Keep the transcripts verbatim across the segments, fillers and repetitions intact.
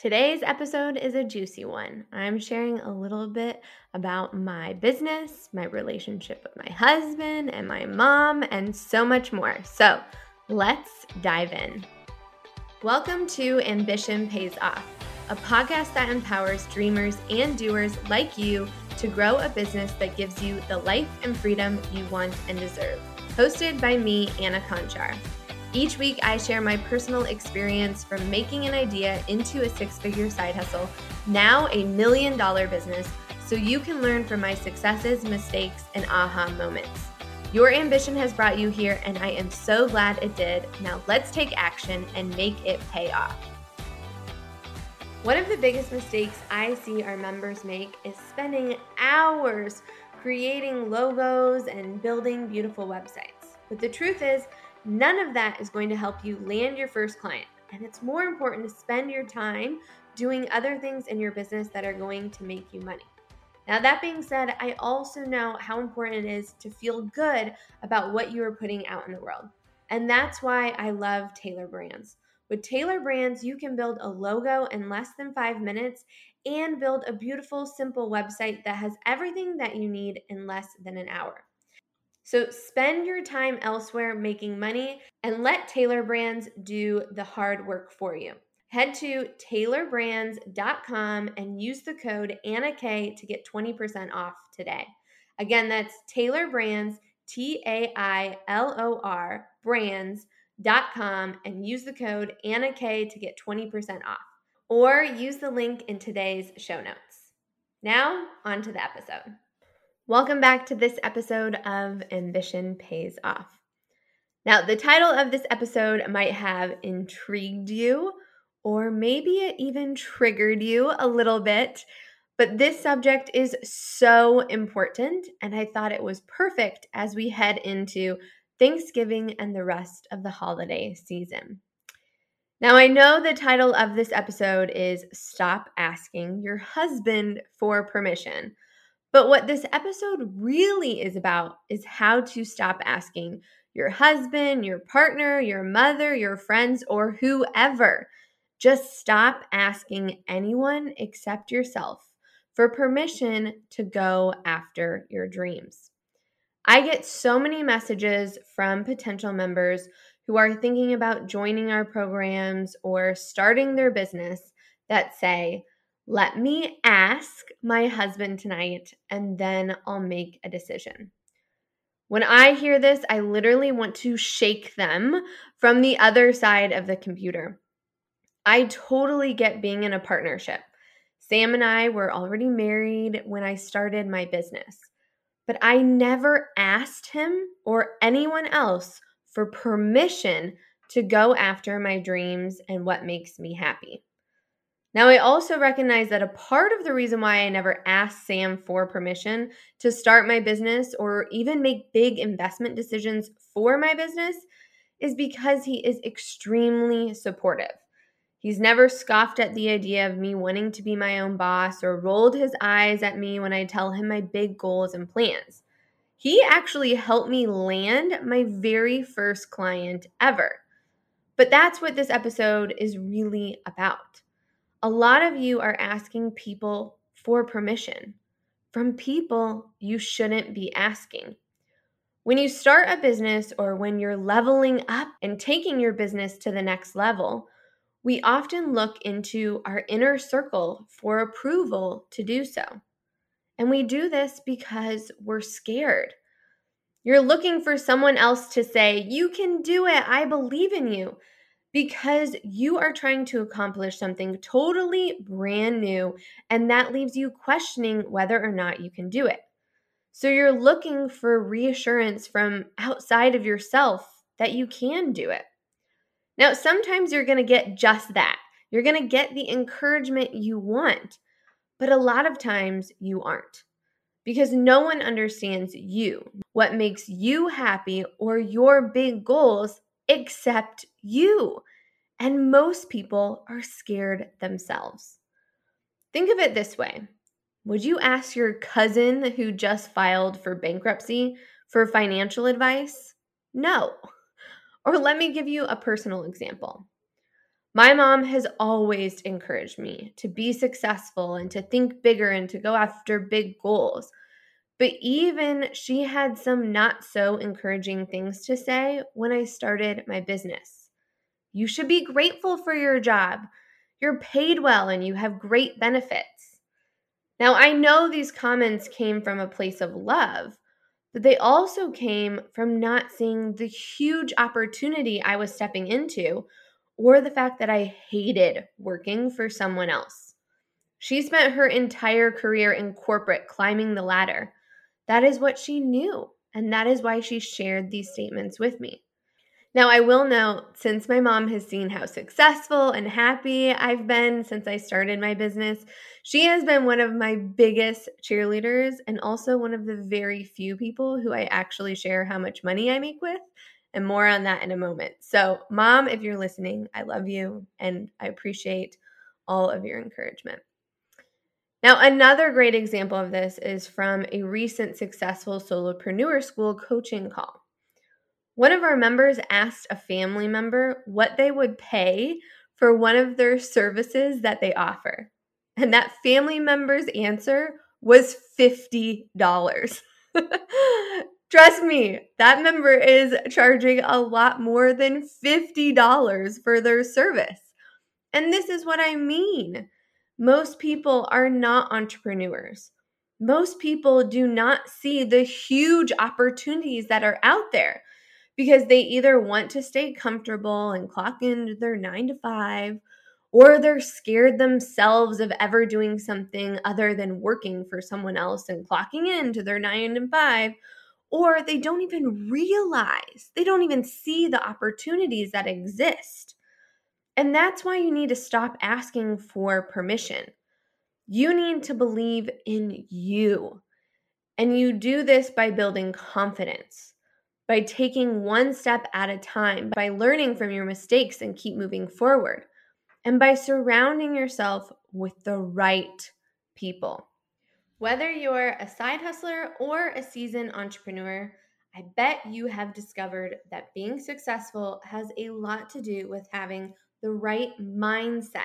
Today's episode is a juicy one. I'm sharing a little bit about my business, my relationship with my husband and my mom, and so much more. So let's dive in. Welcome to Ambition Pays Off, a podcast that empowers dreamers and doers like you to grow a business that gives you the life and freedom you want and deserve. Hosted by me, Anna Konchar. Each week, I share my personal experience from making an idea into a six-figure side hustle, now a million-dollar business, so you can learn from my successes, mistakes, and aha moments. Your ambition has brought you here, and I am so glad it did. Now let's take action and make it pay off. One of the biggest mistakes I see our members make is spending hours creating logos and building beautiful websites. But the truth is, none of that is going to help you land your first client, and it's more important to spend your time doing other things in your business that are going to make you money. Now, that being said, I also know how important it is to feel good about what you are putting out in the world, and that's why I love Tailor Brands. With Tailor Brands, you can build a logo in less than five minutes and build a beautiful, simple website that has everything that you need in less than an hour. So spend your time elsewhere making money and let Tailor Brands do the hard work for you. Head to tailor brands dot com and use the code ANNAK to get twenty percent off today. Again, that's Tailor Brands, T A I L O R, brands dot com, and use the code ANNAK to get twenty percent off. Or use the link in today's show notes. Now, on to the episode. Welcome back to this episode of Ambition Pays Off. Now, the title of this episode might have intrigued you, or maybe it even triggered you a little bit, but this subject is so important, and I thought it was perfect as we head into Thanksgiving and the rest of the holiday season. Now, I know the title of this episode is Stop Asking Your Husband for Permission. But what this episode really is about is how to stop asking your husband, your partner, your mother, your friends, or whoever. Just stop asking anyone except yourself for permission to go after your dreams. I get so many messages from potential members who are thinking about joining our programs or starting their business that say, "Let me ask my husband tonight, and then I'll make a decision." When I hear this, I literally want to shake them from the other side of the computer. I totally get being in a partnership. Sam and I were already married when I started my business, but I never asked him or anyone else for permission to go after my dreams and what makes me happy. Now, I also recognize that a part of the reason why I never asked Sam for permission to start my business or even make big investment decisions for my business is because he is extremely supportive. He's never scoffed at the idea of me wanting to be my own boss or rolled his eyes at me when I tell him my big goals and plans. He actually helped me land my very first client ever. But that's what this episode is really about. A lot of you are asking people for permission from people you shouldn't be asking. When you start a business or when you're leveling up and taking your business to the next level, we often look into our inner circle for approval to do so. And we do this because we're scared. You're looking for someone else to say, "You can do it, I believe in you," because you are trying to accomplish something totally brand new, and that leaves you questioning whether or not you can do it. So you're looking for reassurance from outside of yourself that you can do it. Now, sometimes you're going to get just that. You're going to get the encouragement you want, but a lot of times you aren't, because no one understands you, what makes you happy, or your big goals except you. And most people are scared themselves. Think of it this way. Would you ask your cousin who just filed for bankruptcy for financial advice? No. Or let me give you a personal example. My mom has always encouraged me to be successful and to think bigger and to go after big goals. But even she had some not so encouraging things to say when I started my business. You should be grateful for your job. You're paid well and you have great benefits. Now, I know these comments came from a place of love, but they also came from not seeing the huge opportunity I was stepping into or the fact that I hated working for someone else. She spent her entire career in corporate climbing the ladder. That is what she knew, and that is why she shared these statements with me. Now, I will note, since my mom has seen how successful and happy I've been since I started my business, she has been one of my biggest cheerleaders and also one of the very few people who I actually share how much money I make with, and more on that in a moment. So, Mom, if you're listening, I love you, and I appreciate all of your encouragement. Now, another great example of this is from a recent successful solopreneur school coaching call. One of our members asked a family member what they would pay for one of their services that they offer. And that family member's answer was fifty dollars. Trust me, that member is charging a lot more than fifty dollars for their service. And this is what I mean. Most people are not entrepreneurs. Most people do not see the huge opportunities that are out there because they either want to stay comfortable and clock in their nine to five, or they're scared themselves of ever doing something other than working for someone else and clocking in to their nine to five, or they don't even realize, they don't even see the opportunities that exist. And that's why you need to stop asking for permission. You need to believe in you. And you do this by building confidence, by taking one step at a time, by learning from your mistakes and keep moving forward, and by surrounding yourself with the right people. Whether you're a side hustler or a seasoned entrepreneur, I bet you have discovered that being successful has a lot to do with having the right mindset.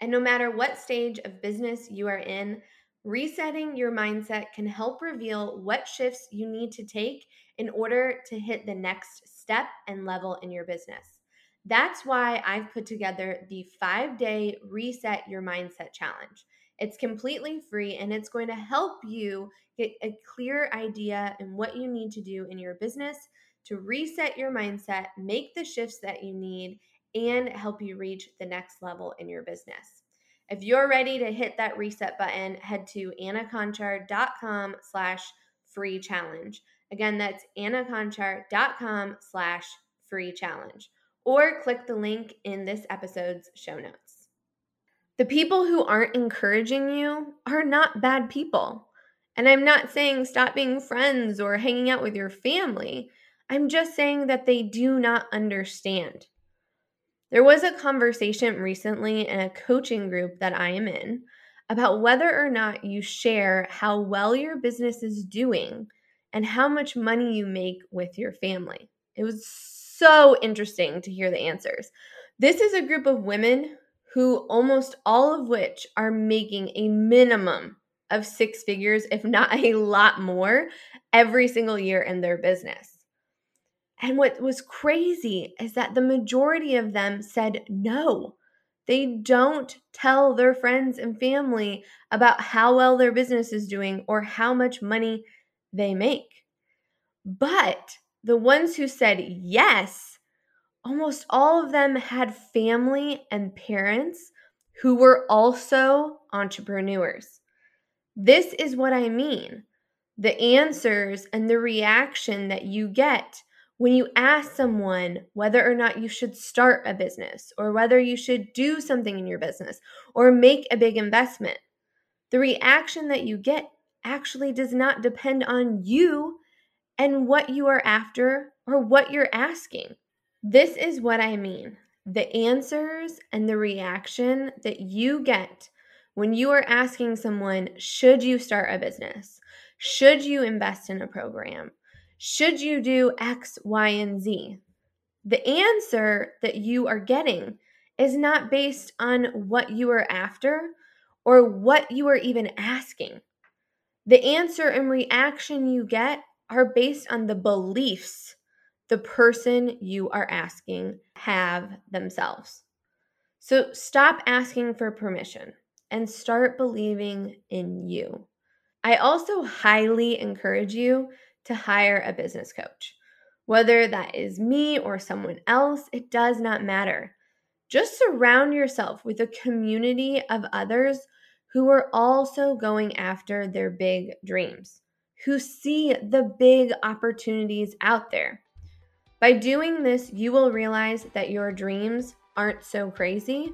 And no matter what stage of business you are in, resetting your mindset can help reveal what shifts you need to take in order to hit the next step and level in your business. That's why I've put together the five-day Reset Your Mindset Challenge. It's completely free and it's going to help you get a clear idea in what you need to do in your business to reset your mindset, make the shifts that you need, and help you reach the next level in your business. If you're ready to hit that reset button, head to annakonchar.com slash free challenge. Again, that's annakonchar.com slash free challenge. Or click the link in this episode's show notes. The people who aren't encouraging you are not bad people. And I'm not saying stop being friends or hanging out with your family. I'm just saying that they do not understand. There was a conversation recently in a coaching group that I am in about whether or not you share how well your business is doing and how much money you make with your family. It was so interesting to hear the answers. This is a group of women who almost all of which are making a minimum of six figures, if not a lot more, every single year in their business. And what was crazy is that the majority of them said no. They don't tell their friends and family about how well their business is doing or how much money they make. But the ones who said yes, almost all of them had family and parents who were also entrepreneurs. This is what I mean. The answers and the reaction that you get when you ask someone whether or not you should start a business or whether you should do something in your business or make a big investment, the reaction that you get actually does not depend on you and what you are after or what you're asking. This is what I mean. The answers and the reaction that you get when you are asking someone, should you start a business? Should you invest in a program? Should you do X, Y, and Z? The answer that you are getting is not based on what you are after or what you are even asking. The answer and reaction you get are based on the beliefs the person you are asking have themselves. So stop asking for permission and start believing in you. I also highly encourage you to hire a business coach. Whether that is me or someone else, it does not matter. Just surround yourself with a community of others who are also going after their big dreams, who see the big opportunities out there. By doing this, you will realize that your dreams aren't so crazy,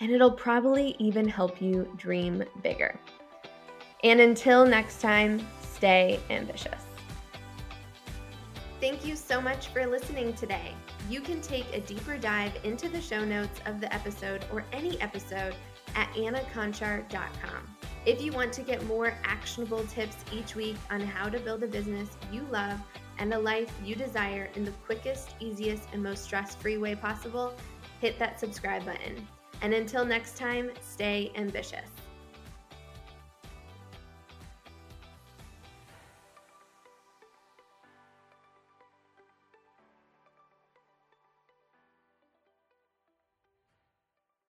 and it'll probably even help you dream bigger. And until next time, stay ambitious. Thank you so much for listening today. You can take a deeper dive into the show notes of the episode or any episode at anna konchar dot com. If you want to get more actionable tips each week on how to build a business you love and a life you desire in the quickest, easiest, and most stress-free way possible, hit that subscribe button. And until next time, stay ambitious.